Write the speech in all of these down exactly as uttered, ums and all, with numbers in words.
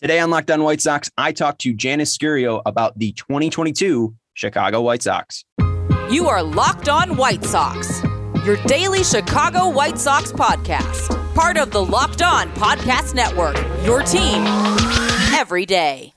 Today on Locked on White Sox, I talked to Janice Scurio about the twenty twenty-two Chicago White Sox. You are Locked on White Sox, your daily Chicago White Sox podcast. Part of the Locked on Podcast Network, your team every day.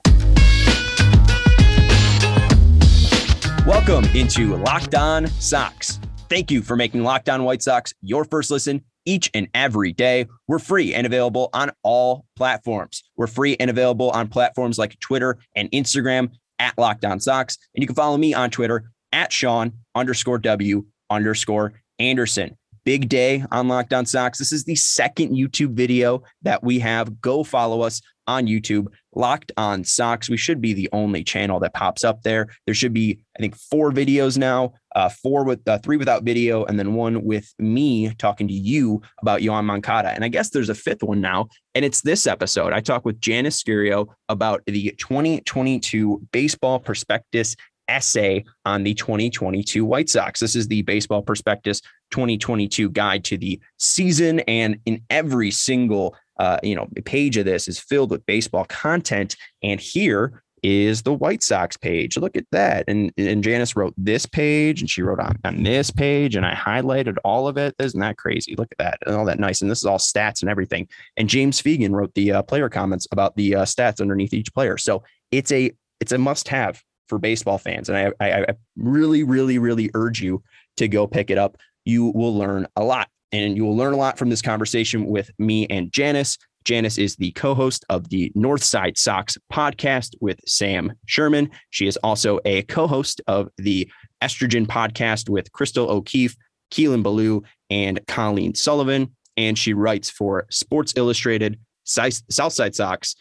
Welcome into Locked on Sox. Thank you for making Locked on White Sox your first listen each and every day. We're free and available on all platforms. We're free and available on platforms like Twitter and Instagram at Locked on Sox. And you can follow me on Twitter at Sean underscore W underscore Anderson. Big day on Locked on Sox. This is the second YouTube video that we have. Go follow us on YouTube, Locked on Sox. We should be the only channel that pops up there. There should be, I think, four videos now, uh, four with uh, three without video, and then one with me talking to you about Yohan Moncada. And I guess there's a fifth one now, and it's this episode. I talk with Janice Scurio about the twenty twenty-two Baseball Prospectus essay on the twenty twenty-two White Sox. This is the Baseball Prospectus twenty twenty-two guide to the season, and in every single uh, you know page of this is filled with baseball content. And here is the White Sox page. Look at that. And and Janice wrote this page, and she wrote on, on this page, and I highlighted all of it. Isn't that crazy? Look at that and all that nice. And this is all stats and everything. And James Fegan wrote the uh, player comments about the uh, stats underneath each player. So it's a it's a must have for baseball fans. And I, I, I really, really, really urge you to go pick it up. You will learn a lot, and you will learn a lot from this conversation with me and Janice. Janice is the co-host of the Northside Sox podcast with Sam Sherman. She is also a co-host of the Estrogen podcast with Crystal O'Keefe, Keelan Ballou, and Colleen Sullivan. And she writes for Sports Illustrated, Southside Sox,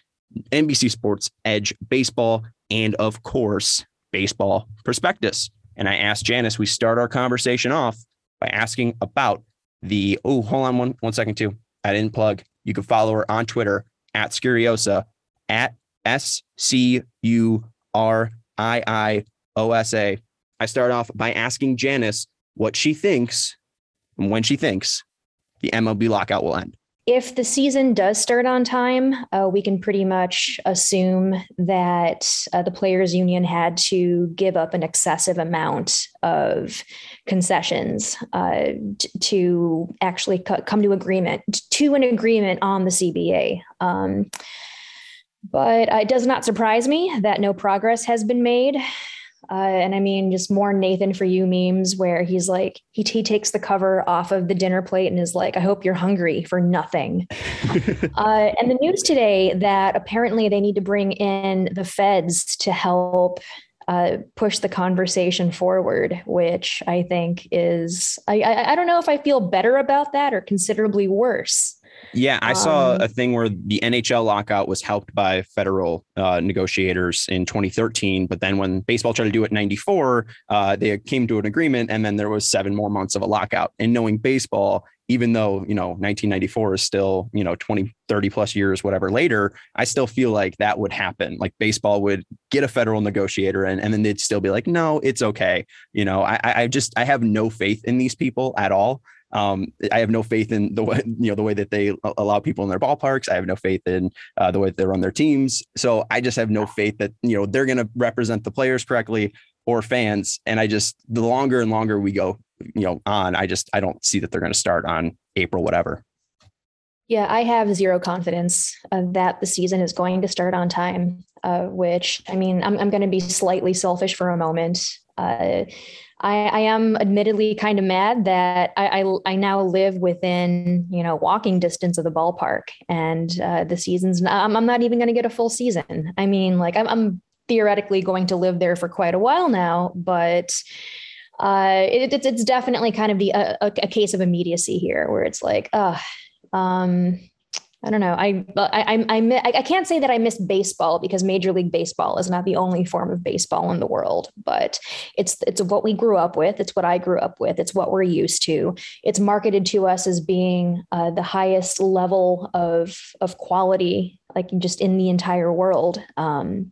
N B C Sports Edge Baseball, and of course, Baseball Prospectus. And I asked Janice, we start our conversation off by asking about the, oh, hold on one, one second too. I didn't plug. You can follow her on Twitter at Scuriosa, at S C U R I I O S A. I start off by asking Janice what she thinks and when she thinks the M L B lockout will end. If the season does start on time, uh, we can pretty much assume that uh, the players union had to give up an excessive amount of concessions uh, t- to actually co- come to agreement to an agreement on the C B A. Um, but uh, it does not surprise me that no progress has been made. Uh, and I mean, just more Nathan for you memes where he's like, he, he takes the cover off of the dinner plate and is like, I hope you're hungry for nothing. uh, and the news today that apparently they need to bring in the feds to help uh, push the conversation forward, which I think is, I, I, I don't know if I feel better about that or considerably worse. Yeah, I saw um, a thing where the N H L lockout was helped by federal uh, negotiators in twenty thirteen. But then when baseball tried to do it in ninety-four, uh, they came to an agreement, and then there was seven more months of a lockout. And knowing baseball, even though, you know, nineteen ninety-four is still, you know, twenty, thirty plus years, whatever later, I still feel like that would happen. Like baseball would get a federal negotiator in, and then they'd still be like, no, it's OK. You know, I, I just I have no faith in these people at all. Um, I have no faith in the way, you know, the way that they allow people in their ballparks. I have no faith in uh, the way that they run their teams. So I just have no faith that, you know, they're going to represent the players correctly or fans. And I just, the longer and longer we go, you know, on, I just, I don't see that they're going to start on April, whatever. Yeah, I have zero confidence uh, that the season is going to start on time, uh, which I mean, I'm, I'm going to be slightly selfish for a moment. Uh, I, I am admittedly kind of mad that I, I, I now live within, you know, walking distance of the ballpark, and uh, the season's, I'm, I'm not even going to get a full season. I mean, like I'm, I'm theoretically going to live there for quite a while now, but uh, it, it's, it's definitely kind of the, a, a case of immediacy here where it's like, uh, um, I don't know. I, I, I, I, I can't say that I miss baseball because Major League Baseball is not the only form of baseball in the world, but it's, it's what we grew up with. It's what I grew up with. It's what we're used to. It's marketed to us as being uh, the highest level of, of quality, like just in the entire world. Um,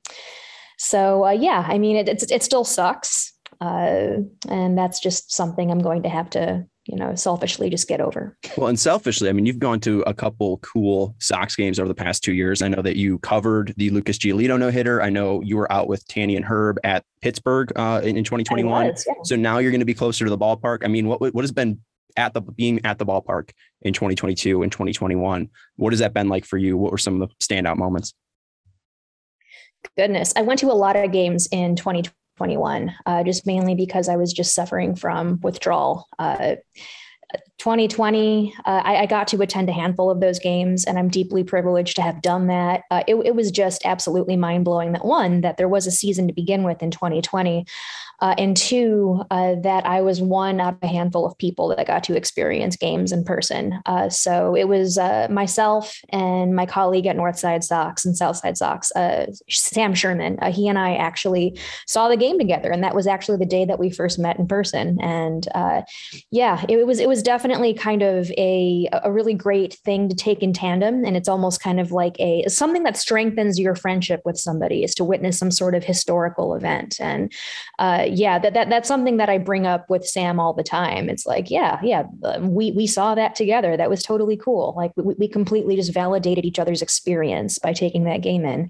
so uh, yeah, I mean, it, it's, it still sucks. Uh, and that's just something I'm going to have to you know, selfishly just get over. Well, and selfishly, I mean, you've gone to a couple cool Sox games over the past two years. I know that you covered the Lucas Giolito no-hitter. I know you were out with Tanny and Herb at Pittsburgh uh, in, in twenty twenty-one. Was, yeah. So now you're going to be closer to the ballpark. I mean, what what has been at the being at the ballpark in twenty twenty-two and twenty twenty-one? What has that been like for you? What were some of the standout moments? Goodness, I went to a lot of games in twenty twenty-one, uh, just mainly because I was just suffering from withdrawal. Uh, twenty twenty, uh, I, I got to attend a handful of those games, and I'm deeply privileged to have done that. Uh, it, it was just absolutely mind blowing that one, that there was a season to begin with in twenty twenty, uh, and two, uh, that I was one out of a handful of people that got to experience games in person. Uh, so it was uh, myself and my colleague at Northside Sox and Southside Sox, uh, Sam Sherman. Uh, he and I actually saw the game together, and that was actually the day that we first met in person. And uh, yeah, it, it was it was definitely kind of a a really great thing to take in tandem, and it's almost kind of like a something that strengthens your friendship with somebody is to witness some sort of historical event. And uh, yeah, that that that's something that I bring up with Sam all the time. It's like, yeah, yeah, we we saw that together. That was totally cool. Like we, we completely just validated each other's experience by taking that game in.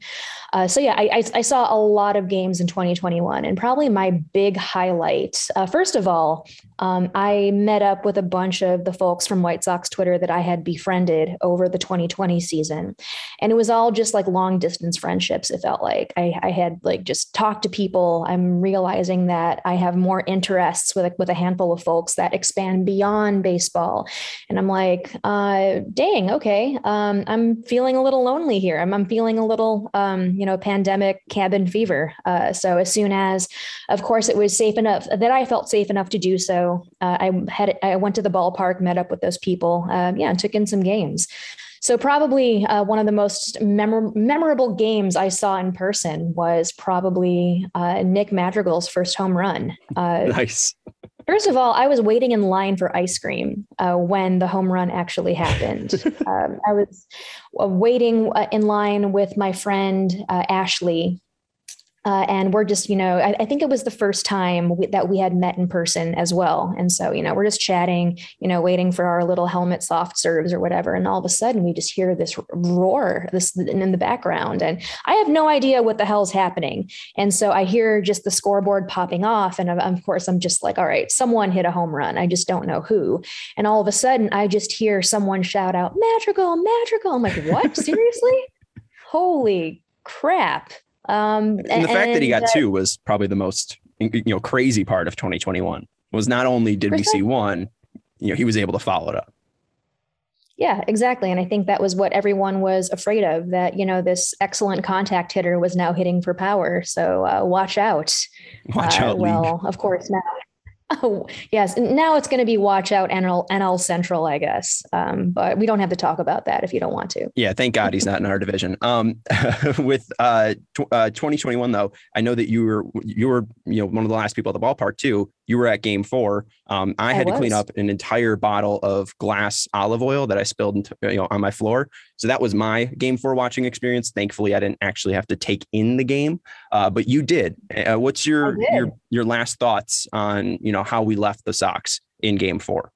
Uh, so yeah, I, I I saw a lot of games in twenty twenty-one, and probably my big highlight. Uh, first of all, um, I met up with a bunch of the folks from White Sox Twitter that I had befriended over the twenty twenty season. And it was all just like long distance friendships. It felt like I, I had like just talked to people. I'm realizing that I have more interests with, with a handful of folks that expand beyond baseball. And I'm like, uh, dang, okay. Um, I'm feeling a little lonely here. I'm, I'm feeling a little, um, you know, pandemic cabin fever. Uh, so as soon as, of course, it was safe enough that I felt safe enough to do so. Uh, I had, I went to the ballpark, met up with those people, um, yeah, and took in some games. So probably uh, one of the most memor- memorable games I saw in person was probably uh, Nick Madrigal's first home run. Uh, nice. First of all, I was waiting in line for ice cream uh, when the home run actually happened. um, I was waiting in line with my friend uh, Ashley. Uh, and we're just, you know, I, I think it was the first time we, that we had met in person as well. And so, you know, we're just chatting, you know, waiting for our little helmet soft serves or whatever. And all of a sudden we just hear this roar this in the background, and I have no idea what the hell's happening. And so I hear just the scoreboard popping off. And of course, I'm just like, all right, someone hit a home run. I just don't know who. And all of a sudden I just hear someone shout out, Madrigal, Madrigal. I'm like, what? Seriously? Holy crap. Um, and, and the fact and, that he got uh, two was probably the most, you know, crazy part of twenty twenty-one was not only did we see one, you know, he was able to follow it up. Yeah, exactly. And I think that was what everyone was afraid of, that, you know, this excellent contact hitter was now hitting for power. So uh, watch out. Watch uh, out. Well, league. Of course now. Oh, yes. And now it's going to be watch out N L Central, I guess. Um, but we don't have to talk about that if you don't want to. Yeah. Thank God he's not in our division. Um, with uh, t- uh, twenty twenty-one, though, I know that you were you were, you know, one of the last people at the ballpark, too. You were at game four. Um, I had I to clean up an entire bottle of glass olive oil that I spilled into, you know, on my floor. So that was my game four watching experience. Thankfully, I didn't actually have to take in the game, uh, but you did. Uh, what's your, did. your your last thoughts on, you know, how we left the Sox in game four?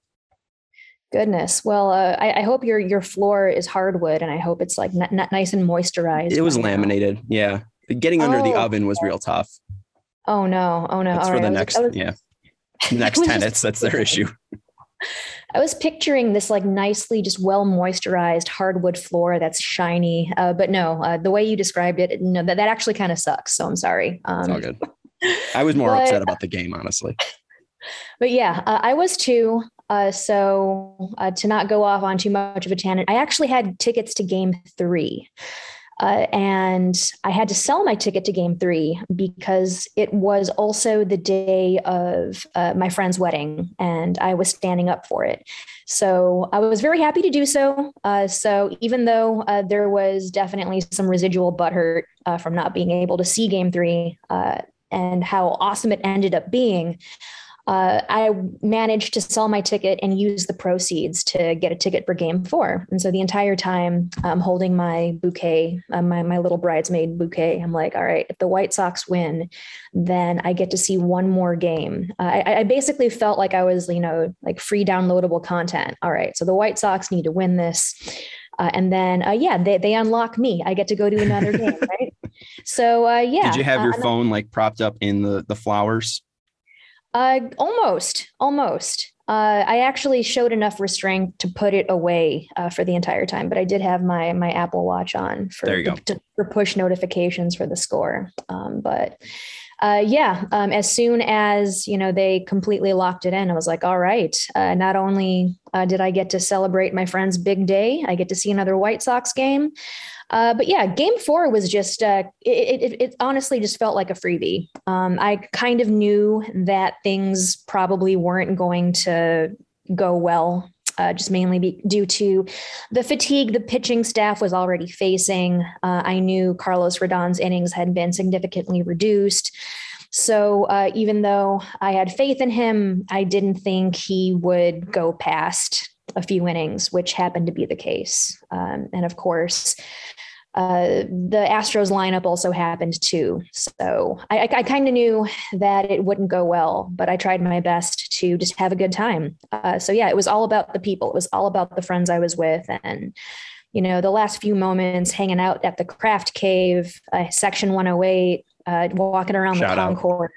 Goodness. Well, uh, I, I hope your your floor is hardwood, and I hope it's like not, not nice and moisturized. It was laminated. Now. Yeah. Getting under oh, the oven was yeah. real tough. Oh, no. Oh, no. That's All for right. the next. Was, yeah. The next tenants. That's their issue. I was picturing this like nicely, just well moisturized hardwood floor that's shiny. Uh, but no, uh, the way you described it, no, that, that actually kind of sucks. So I'm sorry. Um, it's all good. I was more but, upset about the game, honestly. But yeah, uh, I was too. Uh, so uh, to not go off on too much of a tangent, I actually had tickets to game three. Uh, and I had to sell my ticket to game three because it was also the day of uh, my friend's wedding, and I was standing up for it. So I was very happy to do so. Uh, so even though uh, there was definitely some residual butthurt uh, from not being able to see game three uh, and how awesome it ended up being, uh, I managed to sell my ticket and use the proceeds to get a ticket for game four. And so the entire time I'm holding my bouquet, uh, my, my little bridesmaid bouquet, I'm like, all right, if the White Sox win, then I get to see one more game. Uh, I, I basically felt like I was, you know, like free downloadable content. All right, so the White Sox need to win this. Uh, and then, uh, yeah, they, they unlock me. I get to go to another game, right? So, uh, yeah. Did you have your uh, phone like propped up in the, the flowers? Uh, almost, almost. Uh, I actually showed enough restraint to put it away uh, for the entire time, but I did have my my Apple Watch on for, there you go. To, for push notifications for the score. Um, but uh, yeah, um, as soon as, you know, they completely locked it in, I was like, all right, uh, not only uh, did I get to celebrate my friend's big day, I get to see another White Sox game. Uh, but yeah, game four was just, uh, it, it, it honestly just felt like a freebie. Um, I kind of knew that things probably weren't going to go well, uh, just mainly be, due to the fatigue the pitching staff was already facing. Uh, I knew Carlos Rodon's innings had been significantly reduced. So uh, even though I had faith in him, I didn't think he would go past a few innings, which happened to be the case. Um, and of course, uh, the Astros lineup also happened too. So I, I, I kind of knew that it wouldn't go well, but I tried my best to just have a good time. Uh, so yeah, it was all about the people. It was all about the friends I was with. And, you know, the last few moments hanging out at the Craft Cave, uh, Section one oh eight, uh, walking around Shout the concourse.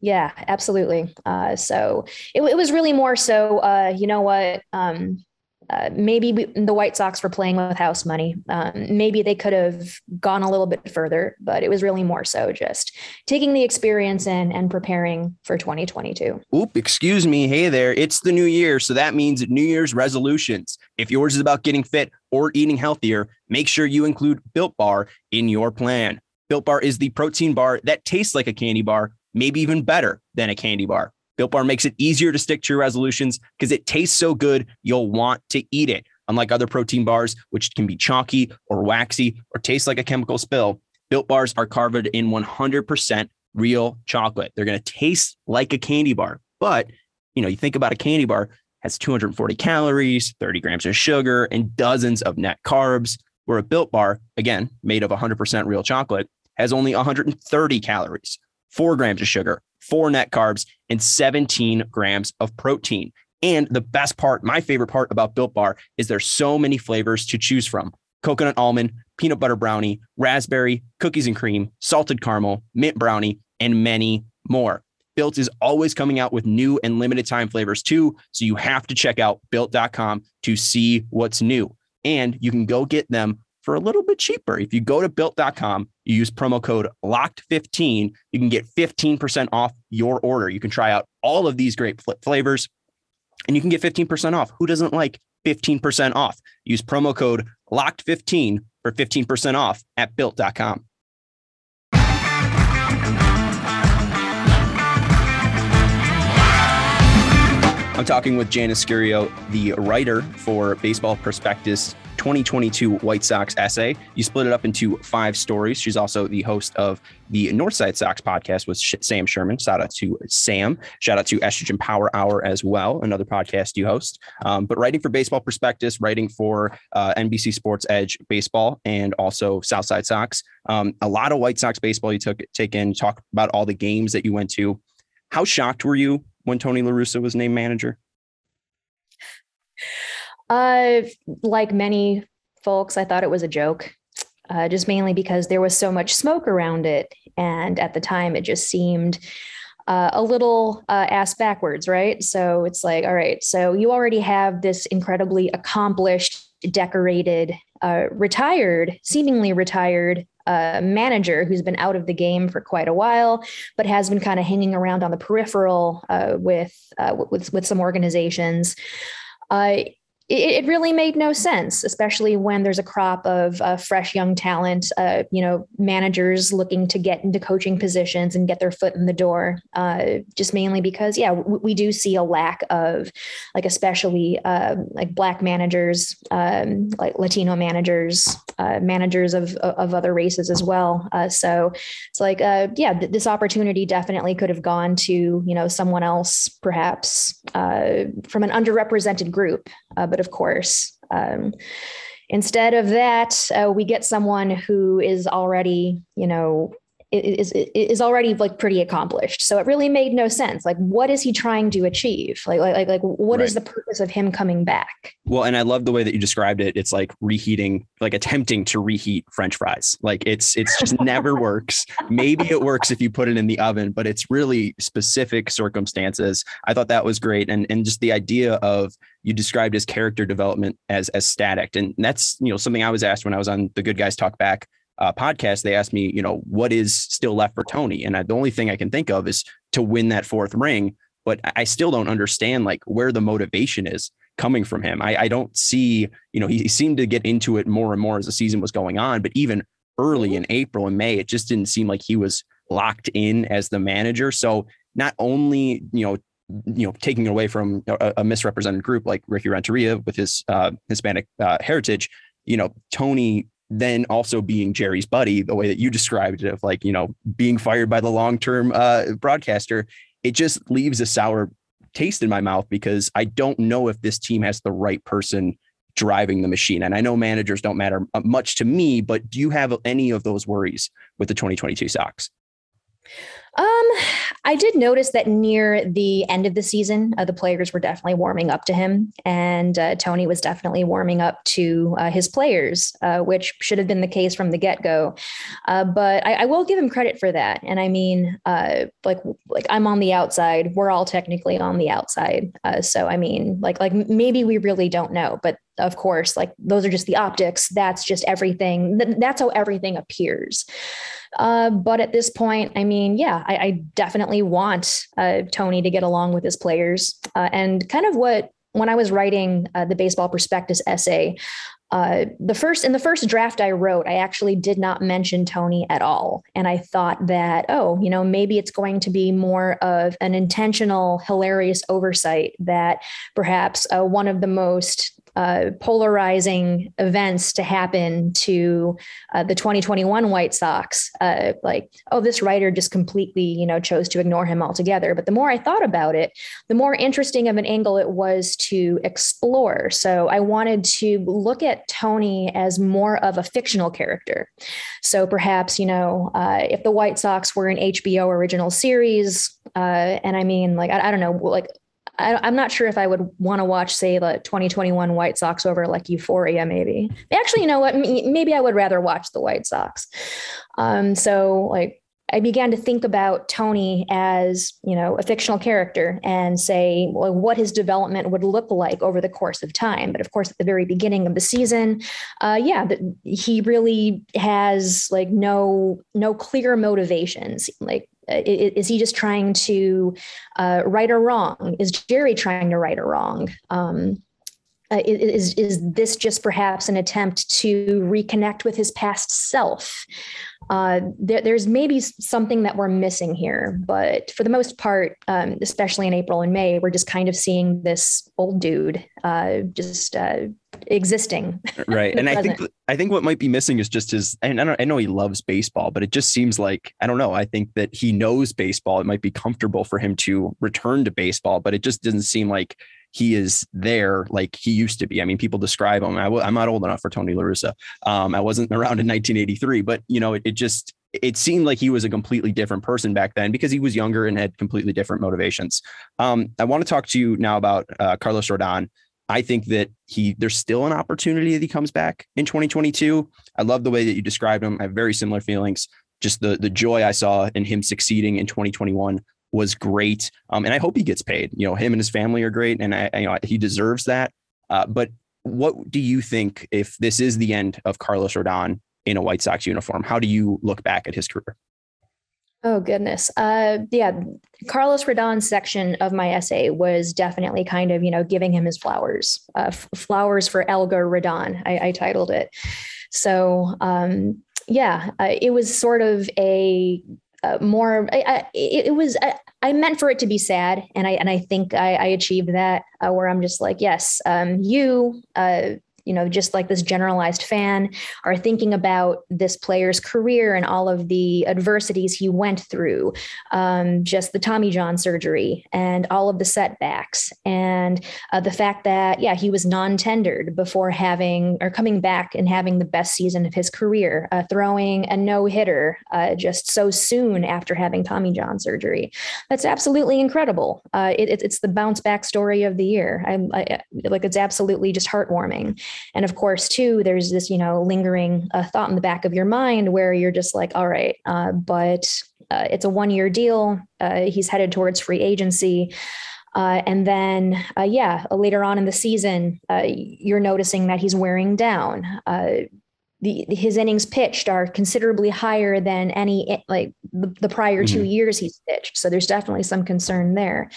Yeah, absolutely. Uh, so it, it was really more so, uh, you know what, um, uh, maybe we, the White Sox were playing with house money. Um, maybe they could have gone a little bit further, but it was really more so just taking the experience in and preparing for twenty twenty-two. Oop, excuse me. Hey there. It's the new year. So that means New Year's resolutions. If yours is about getting fit or eating healthier, make sure you include Built Bar in your plan. Built Bar is the protein bar that tastes like a candy bar, maybe even better than a candy bar. Built Bar makes it easier to stick to your resolutions because it tastes so good, you'll want to eat it. Unlike other protein bars, which can be chalky or waxy or taste like a chemical spill, Built Bars are covered in one hundred percent real chocolate. They're going to taste like a candy bar. But, you know, you think about a candy bar, it has two hundred forty calories, thirty grams of sugar, and dozens of net carbs, where a Built Bar, again, made of one hundred percent real chocolate, has only one hundred thirty calories, four grams of sugar, four net carbs, and seventeen grams of protein. And the best part, my favorite part about Built Bar, is there's so many flavors to choose from. Coconut almond, peanut butter brownie, raspberry, cookies and cream, salted caramel, mint brownie, and many more. Built is always coming out with new and limited time flavors too, so you have to check out built dot com to see what's new. And you can go get them for a little bit cheaper. If you go to built dot com, you use promo code locked fifteen, you can get fifteen percent off your order. You can try out all of these great fl- flavors and you can get fifteen percent off. Who doesn't like fifteen percent off? Use promo code locked fifteen for fifteen percent off at built dot com. I'm talking with Janice Scurio, the writer for Baseball Prospectus twenty twenty-two White Sox essay. You split it up into five stories. She's also the host of the Northside Sox podcast with Sam Sherman. Shout out to Sam. Shout out to Estrogen Power Hour as well, another podcast you host. Um, but writing for Baseball Prospectus, writing for uh, N B C Sports Edge Baseball, and also Southside Sox. Um, a lot of White Sox baseball you took take in. Talk about all the games that you went to. How shocked were you when Tony La Russa was named manager? Uh, like many folks, I thought it was a joke, uh, just mainly because there was so much smoke around it. And at the time, it just seemed uh, a little uh, ass backwards, right? So it's like, all right, so you already have this incredibly accomplished, decorated, uh, retired, seemingly retired uh, manager who's been out of the game for quite a while, but has been kind of hanging around on the peripheral uh, with, uh, with, with some organizations. Uh, it, it really made no sense, especially when there's a crop of uh, fresh young talent, uh, you know, managers looking to get into coaching positions and get their foot in the door, uh, just mainly because, yeah, we, we do see a lack of, like, especially uh, like Black managers, um, like Latino managers, uh, managers of, of other races as well. Uh, so it's like, uh, yeah, th- this opportunity definitely could have gone to, you know, someone else, perhaps uh, from an underrepresented group. Uh, but of course, um, instead of that, uh, we get someone who is already, you know, is, is already like pretty accomplished. So it really made no sense. Like, what is he trying to achieve? Like, like, like what right. is the purpose of him coming back? Well, and I love the way that you described it. It's like reheating, like attempting to reheat French fries. Like it's, it's just never works. Maybe it works if you put it in the oven, but it's really specific circumstances. I thought that was great. And, and just the idea of, you described as character development as, as static. And that's, you know, something I was asked when I was on the Good Guys Talk Back Uh, podcast. They asked me, you know, what is still left for Tony? And I, the only thing I can think of is to win that fourth ring. But I still don't understand like where the motivation is coming from him. I, I don't see, you know, he, he seemed to get into it more and more as the season was going on. But even early in April and May, it just didn't seem like he was locked in as the manager. So not only, you know, you know, taking away from a, a misrepresented group like Ricky Renteria with his uh, Hispanic uh, heritage, you know, Tony then also being Jerry's buddy, the way that you described it, of like, you know, being fired by the long-term uh, broadcaster, it just leaves a sour taste in my mouth because I don't know if this team has the right person driving the machine. And I know managers don't matter much to me, but do you have any of those worries with the twenty twenty-two Sox? Um, I did notice that near the end of the season, uh, the players were definitely warming up to him, and uh, Tony was definitely warming up to uh, his players, uh, which should have been the case from the get-go. Uh, but I, I will give him credit for that. And I mean, uh, like, like I'm on the outside. We're all technically on the outside. Uh, so I mean, like, like maybe we really don't know, but of course, like those are just the optics. That's just everything. That's how everything appears. Uh, but at this point, I mean, yeah, I, I definitely want uh, Tony to get along with his players. Uh, and kind of what, when I was writing uh, the Baseball Prospectus essay, uh, the first in the first draft I wrote, I actually did not mention Tony at all. And I thought that, oh, you know, maybe it's going to be more of an intentional, hilarious oversight that perhaps uh, one of the most Uh, polarizing events to happen to uh, the twenty twenty-one White Sox. Uh, like, oh, this writer just completely, you know, chose to ignore him altogether. But the more I thought about it, the more interesting of an angle it was to explore. So I wanted to look at Tony as more of a fictional character. So perhaps, you know, uh, if the White Sox were an H B O original series, uh, and I mean, like, I, I don't know, like, I, I'm not sure if I would want to watch, say, the twenty twenty-one White Sox over like Euphoria, maybe. Actually, you know what? Maybe I would rather watch the White Sox. Um, so like I began to think about Tony as, you know, a fictional character and say, well, what his development would look like over the course of time. But of course, at the very beginning of the season, uh, yeah, the, he really has like no no clear motivations. Like, is he just trying to uh, right a wrong? Is Jerry trying to right a wrong? Um, is is this just perhaps an attempt to reconnect with his past self? Uh, there, there's maybe something that we're missing here, but for the most part, um, especially in April and May, we're just kind of seeing this old dude uh, just uh, existing. Right. And I think, I think what might be missing is just his, and I, don't, I know he loves baseball, but it just seems like, I don't know. I think that he knows baseball. It might be comfortable for him to return to baseball, but it just doesn't seem like he is there like he used to be. I mean, people describe him. I w- I'm not old enough for Tony La Russa. Um, I wasn't around in nineteen eighty-three, but you know, it, it just, it seemed like he was a completely different person back then because he was younger and had completely different motivations. Um, I want to talk to you now about uh, Carlos Rodon. I think that he, there's still an opportunity that he comes back in twenty twenty-two. I love the way that you described him. I have very similar feelings. Just the, the joy I saw in him succeeding in twenty twenty-one was great. Um, and I hope he gets paid. You know, him and his family are great, and I, I you know, he deserves that. Uh, but what do you think if this is the end of Carlos Rodon in a White Sox uniform? How do you look back at his career? Oh, goodness. Uh, yeah. Carlos Rodon's section of my essay was definitely kind of, you know, giving him his flowers, uh, f- flowers for Elgar Rodon. I, I titled it. So, um, yeah, uh, it was sort of a uh, more, I, I, it, it was, I, I meant for it to be sad. And I, and I think I, I achieved that uh, where I'm just like, yes, um, you, uh, you know, just like this generalized fan are thinking about this player's career and all of the adversities he went through, um, just the Tommy John surgery and all of the setbacks and uh, the fact that, yeah, he was non-tendered before having or coming back and having the best season of his career, uh, throwing a no-hitter uh, just so soon after having Tommy John surgery. That's absolutely incredible. Uh, it, it's the bounce back story of the year. I'm I, like, it's absolutely just heartwarming. And of course, too, there's this, you know, lingering uh, thought in the back of your mind where you're just like, all right, uh, but uh, it's a one year deal. Uh, he's headed towards free agency. Uh, and then, uh, yeah, uh, later on in the season, uh, you're noticing that he's wearing down. Uh, the, his innings pitched are considerably higher than any like the, the prior mm-hmm. two years he's pitched. So there's definitely some concern there.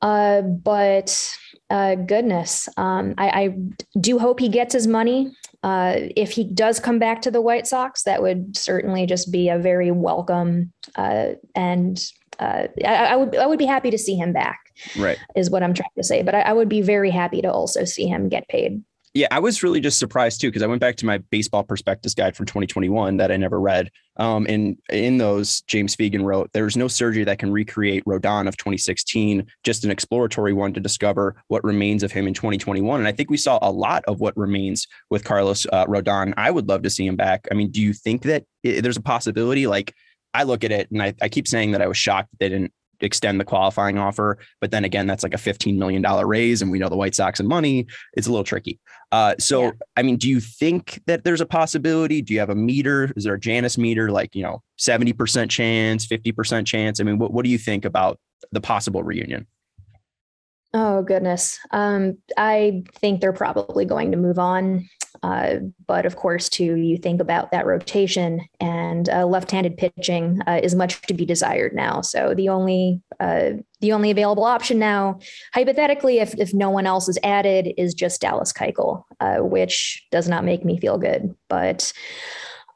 Uh, but uh, goodness, um, I, I do hope he gets his money. Uh, if he does come back to the White Sox, that would certainly just be a very welcome. Uh, and uh, I, I would I would be happy to see him back. Right, is what I'm trying to say. But I, I would be very happy to also see him get paid. Yeah, I was really just surprised, too, because I went back to my Baseball Prospectus guide from twenty twenty-one that I never read. Um, and in those, James Fegan wrote, there's no surgery that can recreate Rodon of twenty sixteen, just an exploratory one to discover what remains of him in twenty twenty-one. And I think we saw a lot of what remains with Carlos uh, Rodon. I would love to see him back. I mean, do you think that it, there's a possibility? Like, I look at it and I, I keep saying that I was shocked that they didn't extend the qualifying offer. But then again, that's like a fifteen million dollars raise. And we know the White Sox and money. It's a little tricky. Uh, so, yeah. I mean, do you think that there's a possibility? Do you have a meter? Is there a Janice meter? Like, you know, seventy percent chance, fifty percent chance. I mean, what, what do you think about the possible reunion? Oh, goodness. Um, I think they're probably going to move on. Uh, but of course, too, you think about that rotation and uh, left-handed pitching uh, is much to be desired now. So the only uh, the only available option now, hypothetically, if if no one else is added, is just Dallas Keuchel, uh, which does not make me feel good. But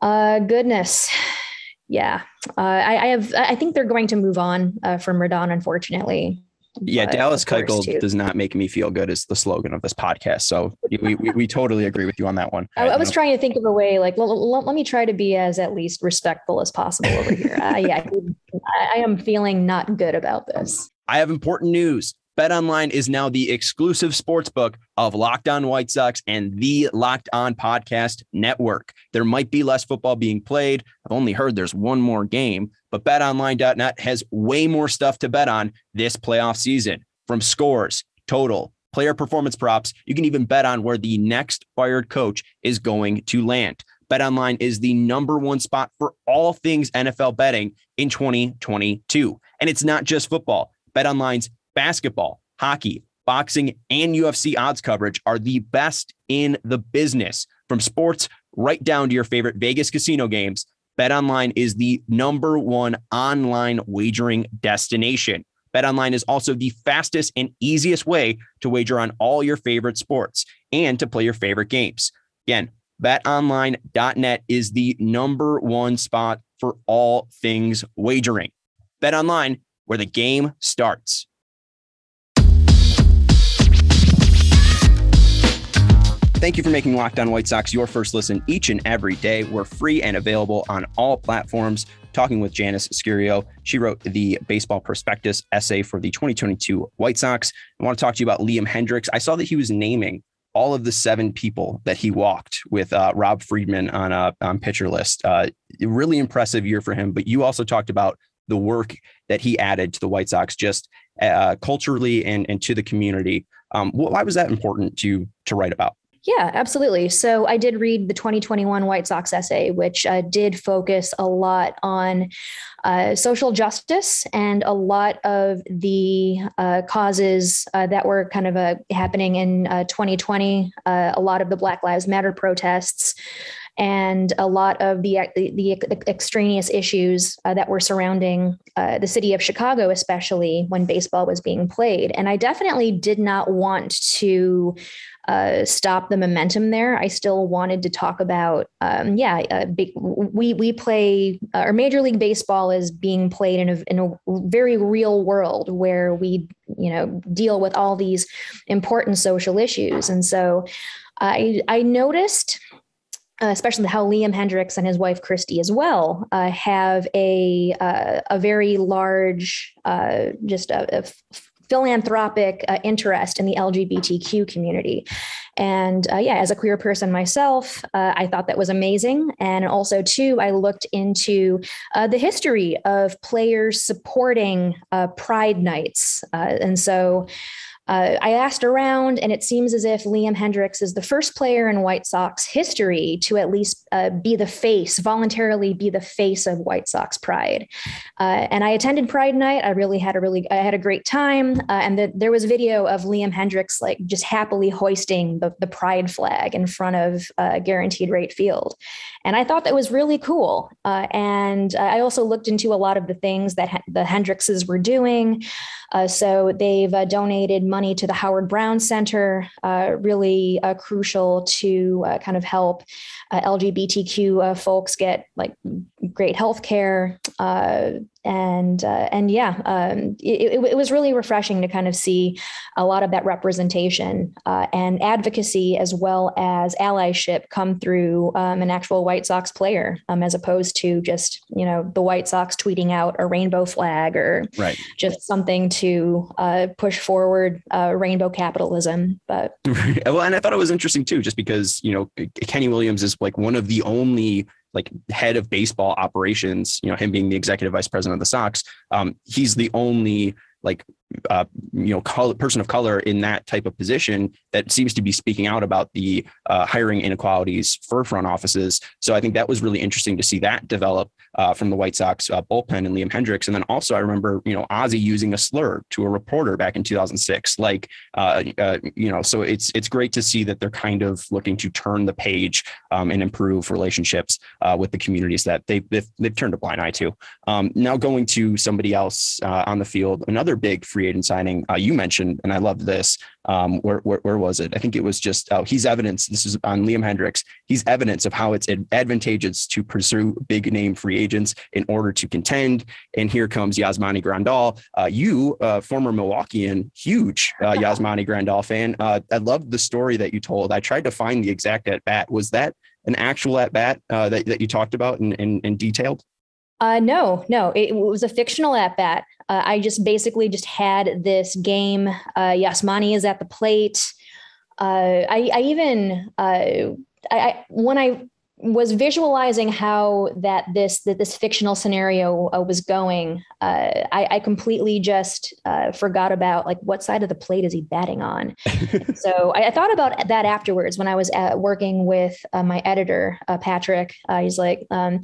uh, goodness, yeah, uh, I, I have. I think they're going to move on uh, from Rodon, unfortunately. Yeah, but Dallas Keuchel does not make me feel good is the slogan of this podcast. So we we, we totally agree with you on that one. I, I was know. trying to think of a way, like, well, let, let me try to be as at least respectful as possible over here. uh, yeah, I, I am feeling not good about this. I have important news. BetOnline is now the exclusive sportsbook of Locked on White Sox and the Locked on Podcast Network. There might be less football being played. I've only heard there's one more game, but bet online dot net has way more stuff to bet on this playoff season. From scores, total, player performance props, you can even bet on where the next fired coach is going to land. BetOnline is the number one spot for all things N F L betting in twenty twenty-two. And it's not just football. BetOnline's basketball, hockey, boxing, and U F C odds coverage are the best in the business. From sports right down to your favorite Vegas casino games, BetOnline is the number one online wagering destination. BetOnline is also the fastest and easiest way to wager on all your favorite sports and to play your favorite games. Again, bet online dot net is the number one spot for all things wagering. BetOnline, where the game starts. Thank you for making Locked on White Sox your first listen each and every day. We're free and available on all platforms. Talking with Janice Scurio, she wrote the Baseball Prospectus essay for the twenty twenty-two White Sox. I want to talk to you about Liam Hendricks. I saw that he was naming all of the seven people that he walked with uh, Rob Friedman on a on pitcher list. Uh, really impressive year for him. But you also talked about the work that he added to the White Sox just uh, culturally and, and to the community. Um, why was that important to to write about? Yeah, absolutely. So I did read the twenty twenty-one White Sox essay, which uh, did focus a lot on uh, social justice and a lot of the uh, causes uh, that were kind of uh, happening in uh, twenty twenty, uh, a lot of the Black Lives Matter protests and a lot of the the, the extraneous issues uh, that were surrounding uh, the city of Chicago, especially when baseball was being played. And I definitely did not want to uh, stop the momentum there. I still wanted to talk about, um, yeah, uh, big, we we play uh, or Major League Baseball is being played in a, in a very real world where we, you know, deal with all these important social issues. And so I I noticed, uh, especially how Liam Hendricks and his wife, Christy, as well, uh, have a uh, a very large, uh, just a, a philanthropic uh, interest in the L G B T Q community. And uh, yeah, as a queer person myself, uh, I thought that was amazing. And also, too, I looked into uh, the history of players supporting uh, Pride Nights. Uh, and so Uh, I asked around, and it seems as if Liam Hendricks is the first player in White Sox history to at least uh, be the face, voluntarily be the face of White Sox Pride. Uh, and I attended Pride Night. I really had a really, I had a great time. Uh, and the, there was video of Liam Hendricks, like just happily hoisting the, the Pride flag in front of uh, Guaranteed Rate Field. And I thought that was really cool. Uh, and I also looked into a lot of the things that the Hendrickses were doing. Uh, so they've uh, donated money to the Howard Brown Center, uh, really uh, crucial to uh, kind of help uh, L G B T Q uh, folks get like great health care. Uh, and uh, and yeah, um, it, it was really refreshing to kind of see a lot of that representation uh, and advocacy as well as allyship come through um, an actual White Sox player, um, as opposed to just, you know, the White Sox tweeting out a rainbow flag or right. just something to uh, push forward uh, rainbow capitalism. But well, and I thought it was interesting too, just because, you know, Kenny Williams is like one of the only like head of baseball operations, you know, him being the executive vice president of the Sox. Um, he's the only like, uh, you know, col- person of color in that type of position that seems to be speaking out about the uh, hiring inequalities for front offices. So I think that was really interesting to see that develop uh, from the White Sox uh, bullpen and Liam Hendricks. And then also I remember, you know, Ozzie using a slur to a reporter back in two thousand six, like, uh, uh, you know, so it's, it's great to see that they're kind of looking to turn the page um, and improve relationships uh, with the communities that they've, they've, they've turned a blind eye to. Um, now going to somebody else uh, on the field, another big free agent signing uh, you mentioned, and I love this. Um, where, where where was it? I think it was just oh, he's evidence. This is on Liam Hendricks. He's evidence of how it's advantageous to pursue big name free agents in order to contend. And here comes Yasmani Grandal. Uh, you, uh, former Milwaukeean, huge uh, Yasmani Grandal fan. Uh, I loved the story that you told. I tried to find the exact at bat. Was that an actual at bat uh, that that you talked about and and, and detailed? Uh, no, no, it was a fictional at bat. Uh, I just basically just had this game. Uh, Yasmani is at the plate. Uh, I, I even uh, I, I when I was visualizing how that this that this fictional scenario uh, was going, uh, I, I completely just uh, forgot about like what side of the plate is he batting on. So I, I thought about that afterwards when I was at, working with uh, my editor, uh, Patrick. Uh, he's like. Um,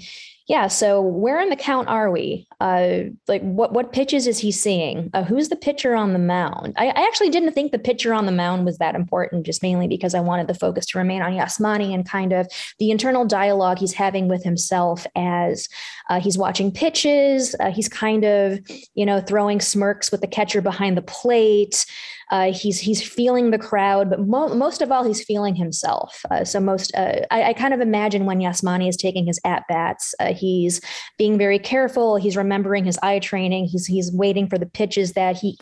Yeah. So where in the count are we? Uh, like what, what pitches is he seeing? Uh, who's the pitcher on the mound? I, I actually didn't think the pitcher on the mound was that important, just mainly because I wanted the focus to remain on Yasmani and kind of the internal dialogue he's having with himself as uh, he's watching pitches. Uh, he's kind of, you know, throwing smirks with the catcher behind the plate. Uh, he's he's feeling the crowd, but mo- most of all, he's feeling himself. Uh, so most uh, I, I kind of imagine when Yasmani is taking his at bats, uh, he's being very careful. He's remembering his eye training. He's he's waiting for the pitches that he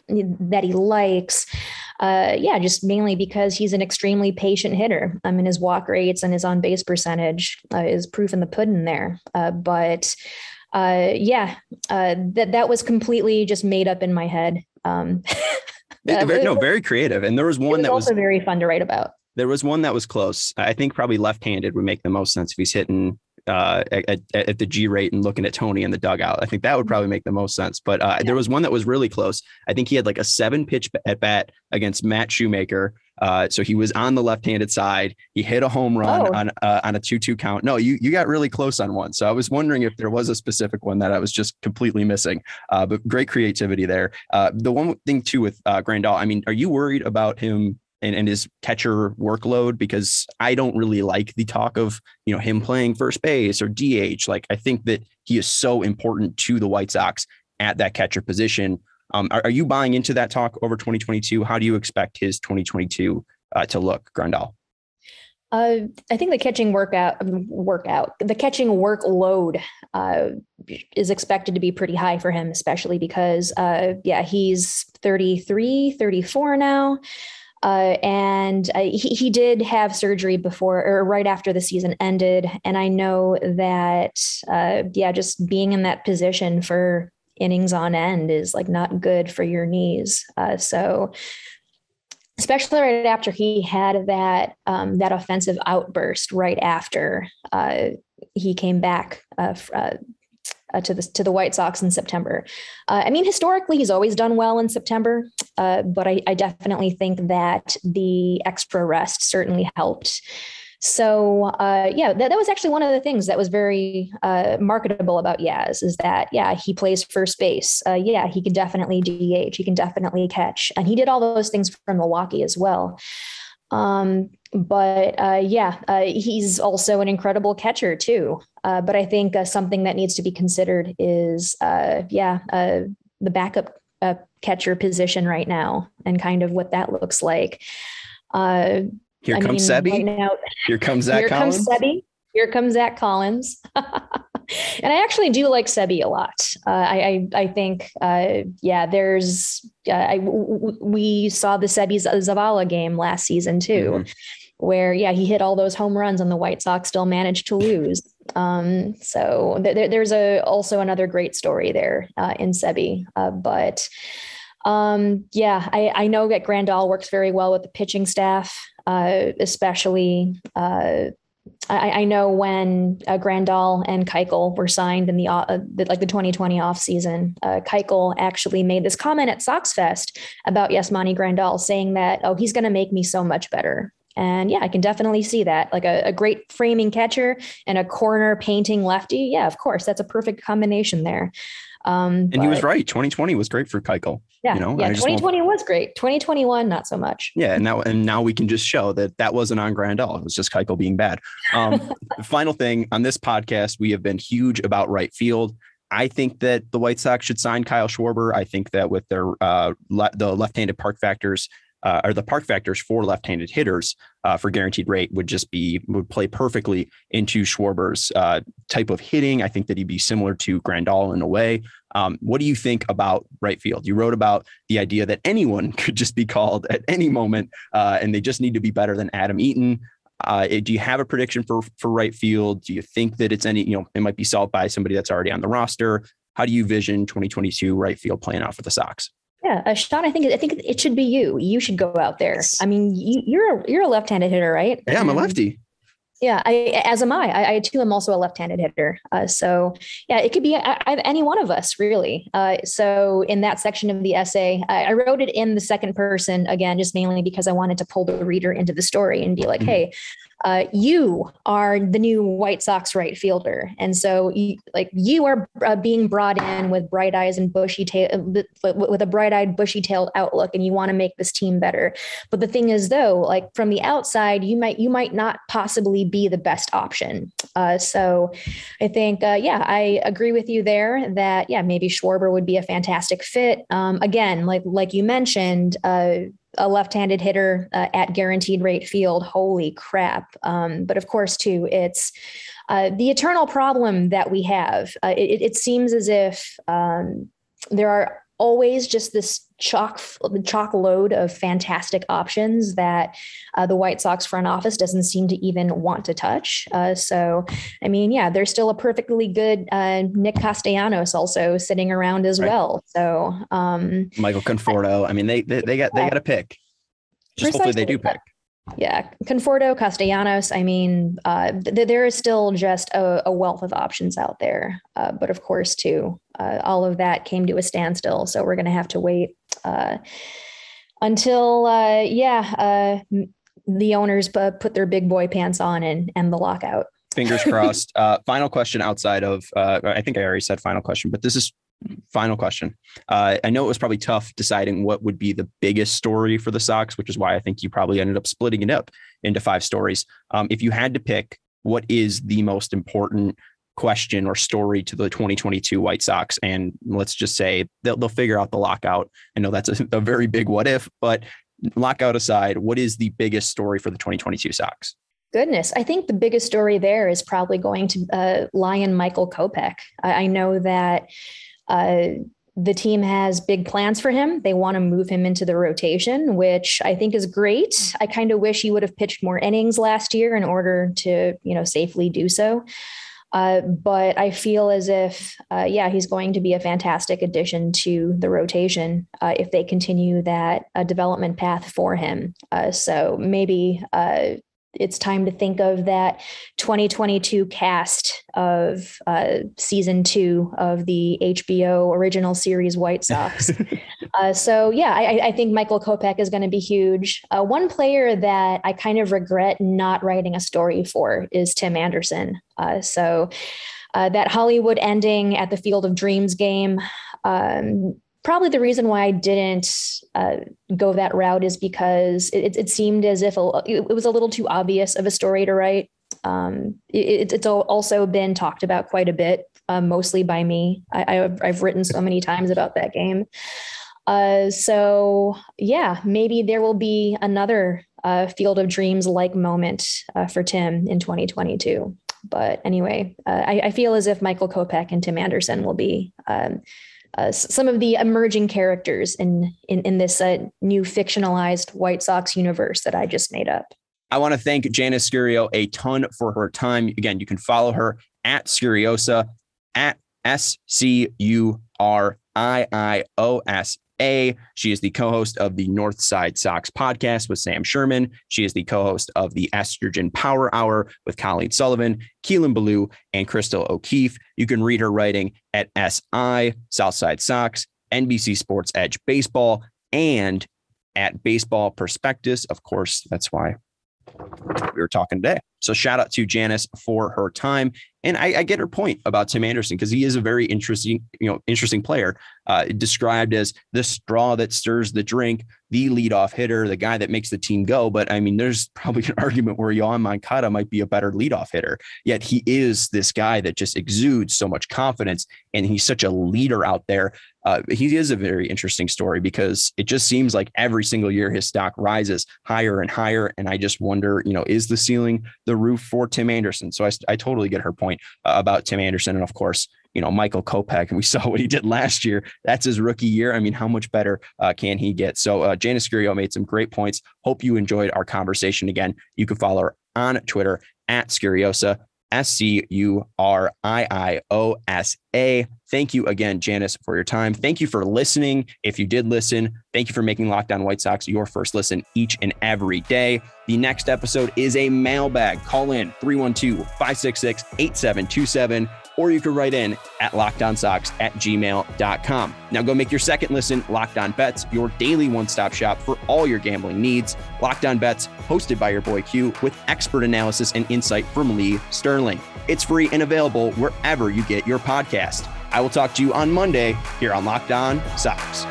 that he likes. Uh, yeah, just mainly because he's an extremely patient hitter. I mean, his walk rates and his on base percentage uh, is proof in the pudding there. Uh, but uh, yeah, uh, that that was completely just made up in my head. Um, Uh, very, no, very creative. And there was one was that also was also very fun to write about. There was one that was close. I think probably left-handed would make the most sense if he's hitting uh, at, at the G rate and looking at Tony in the dugout. I think that would probably make the most sense. But uh, yeah. There was one that was really close. I think he had like a seven pitch at bat against Matt Shoemaker. Uh, so he was on the left-handed side. He hit a home run oh. on uh, on a two-two count. No, you you got really close on one. So I was wondering if there was a specific one that I was just completely missing. Uh, but great creativity there. Uh, the one thing too with uh, Grandal. I mean, are you worried about him and, and his catcher workload, because I don't really like the talk of, you know, him playing first base or D H. Like, I think that he is so important to the White Sox at that catcher position. Um, are, are you buying into that talk over twenty twenty-two? How do you expect his twenty twenty-two uh, to look, Grandal? Uh, I think the catching workout, workout, the catching workload uh, is expected to be pretty high for him, especially because, uh, yeah, he's thirty-three, thirty-four now. Uh, and uh, he, he did have surgery before or right after the season ended. And I know that, uh, yeah, just being in that position for innings on end is like not good for your knees. Uh, so especially right after he had that, um, that offensive outburst right after uh, he came back uh, uh, uh, to the, to the White Sox in September. Uh, I mean, historically, he's always done well in September, uh, but I, I definitely think that the extra rest certainly helped. So, uh, yeah, that, that was actually one of the things that was very uh, marketable about Yaz is that, yeah, he plays first base. Uh, yeah, he can definitely D H. He can definitely catch. And he did all those things for Milwaukee as well. Um, but, uh, yeah, uh, he's also an incredible catcher, too. Uh, but I think uh, something that needs to be considered is, uh, yeah, uh, the backup uh, catcher position right now and kind of what that looks like. Uh Here I comes mean, Sebi. Right now, here comes Zach here Collins. Comes Sebi. Here comes Zach Collins. And I actually do like Sebi a lot. Uh, I, I I think, uh, yeah, there's, uh, I, w- we saw the Sebi Zavala game last season too, mm-hmm. where, yeah, he hit all those home runs and the White Sox still managed to lose. Um, so th- there's a also another great story there uh, in Sebi. Uh, but um, yeah, I, I know that Grandal works very well with the pitching staff. Uh, especially, uh, I, I know when uh, Grandal and Keuchel were signed in the, uh, the like the twenty twenty offseason, uh, Keuchel actually made this comment at Sox Fest about Yasmani Grandal, saying that, oh, he's going to make me so much better. And yeah, I can definitely see that, like a, a great framing catcher and a corner painting lefty. Yeah, of course, that's a perfect combination there. Um, and but, he was right. twenty twenty was great for Keuchel. Yeah. You know? Yeah. twenty twenty was great. twenty twenty-one, not so much. Yeah. And now, and now we can just show that that wasn't on Grandal. It was just Keuchel being bad. Um, final thing on this podcast, we have been huge about right field. I think that the White Sox should sign Kyle Schwarber. I think that with their, uh, le- the left-handed park factors, uh, or the park factors for left-handed hitters, uh, for guaranteed rate would just be, would play perfectly into Schwarber's uh, type of hitting. I think that he'd be similar to Grandal in a way. Um, what do you think about right field? You wrote about the idea that anyone could just be called at any moment uh, and they just need to be better than Adam Eaton. Uh, do you have a prediction for, for right field? Do you think that it's any, you know, it might be solved by somebody that's already on the roster? How do you vision twenty twenty-two right field playing out for the Sox? Yeah, uh, Sean, I think I think it should be you. You should go out there. I mean, you, you're a, you're a left-handed hitter, right? Yeah, I'm a lefty. Yeah, I, as am I. I, I too am also a left-handed hitter. Uh, so yeah, it could be I, I, any one of us, really. Uh, so in that section of the essay, I, I wrote it in the second person again, just mainly because I wanted to pull the reader into the story and be like, mm-hmm. hey. Uh, you are the new White Sox right fielder. And so you, like you are uh, being brought in with bright eyes and bushy tail, with a bright eyed, bushy tailed outlook, and you want to make this team better. But the thing is though, like from the outside, you might, you might not possibly be the best option. Uh, so I think, uh, yeah, I agree with you there that, yeah, maybe Schwarber would be a fantastic fit. Um, again, like, like you mentioned, uh, a left-handed hitter uh, at Guaranteed Rate Field. Holy crap. Um, but of course, too, it's uh, the eternal problem that we have. Uh, it, it seems as if um, there are always just this chock, chock load of fantastic options that uh, the White Sox front office doesn't seem to even want to touch. Uh, so, I mean, yeah, there's still a perfectly good uh, Nick Castellanos also sitting around as right. well. So um, Michael Conforto. I, I mean, they, they, they got, yeah. they got a pick. Just Precisely. Hopefully they do pick. Yeah. Conforto, Castellanos. I mean, uh, th- there is still just a, a wealth of options out there. Uh, but of course, too, uh, all of that came to a standstill. So we're going to have to wait uh, until, uh, yeah, uh, the owners uh, put their big boy pants on and end the lockout. Fingers crossed. uh, final question outside of, uh, I think I already said final question, but this is final question. Uh, I know it was probably tough deciding what would be the biggest story for the Sox, which is why I think you probably ended up splitting it up into five stories. Um, if you had to pick, what is the most important question or story to the twenty twenty-two White Sox? And let's just say they'll, they'll figure out the lockout. I know that's a, a very big what if, but lockout aside, what is the biggest story for the twenty twenty-two Sox? Goodness, I think the biggest story there is probably going to uh, lie in Michael Kopech. I, I know that uh, the team has big plans for him. They want to move him into the rotation, which I think is great. I kind of wish he would have pitched more innings last year in order to, you know, safely do so. Uh, but I feel as if, uh, yeah, he's going to be a fantastic addition to the rotation uh, if they continue that uh, development path for him. Uh, so maybe uh, it's time to think of that twenty twenty-two cast of uh, season two of the H B O original series White Sox. uh, so, yeah, I, I think Michael Kopech is going to be huge. Uh, one player that I kind of regret not writing a story for is Tim Anderson. Uh, so uh, that Hollywood ending at the Field of Dreams game, um, probably the reason why I didn't uh, go that route is because it, it seemed as if a, it was a little too obvious of a story to write. Um, it, it's also been talked about quite a bit, uh, mostly by me. I, I've written so many times about that game. Uh, so, yeah, maybe there will be another uh, Field of Dreams-like moment uh, for Tim in twenty twenty-two. But anyway, uh, I, I feel as if Michael Kopech and Tim Anderson will be um, uh, some of the emerging characters in in, in this uh, new fictionalized White Sox universe that I just made up. I want to thank Janice Scurio a ton for her time. Again, you can follow her at Scuriosa, at S C U R I I O S A. She is the co-host of the Northside Sox podcast with Sam Sherman. She is the co-host of the Estrogen Power Hour with Colleen Sullivan, Keelan Ballou, and Crystal O'Keefe. You can read her writing at S I, Southside Sox, N B C Sports Edge Baseball, and at Baseball Prospectus. Of course, that's why we were talking today. So shout out to Janice for her time. And I, I get her point about Tim Anderson, because he is a very interesting, you know, interesting player, uh, described as the straw that stirs the drink, the leadoff hitter, the guy that makes the team go. But I mean, there's probably an argument where Yohan Moncada might be a better leadoff hitter. Yet he is this guy that just exudes so much confidence, and he's such a leader out there. Uh, he is a very interesting story, because it just seems like every single year his stock rises higher and higher. And I just wonder, you know, is the ceiling the roof for Tim Anderson? So I, I totally get her point uh, about Tim Anderson. And of course, you know, Michael Kopech, and we saw what he did last year. That's his rookie year. I mean, how much better uh, can he get? So uh, Janice Scurio made some great points. Hope you enjoyed our conversation. Again, you can follow her on Twitter at Scuriosa, S C U R I I O S A. Thank you again, Janice, for your time. Thank you for listening. If you did listen, thank you for making Locked On White Sox your first listen each and every day. The next episode is a mailbag. Call in three one two, five six six, eight seven two seven, or you can write in at locked on sox at gmail dot com. Now go make your second listen Locked On Bets, your daily one-stop shop for all your gambling needs. Locked On Bets, hosted by your boy Q, with expert analysis and insight from Lee Sterling. It's free and available wherever you get your podcast. I will talk to you on Monday here on Locked On Sox.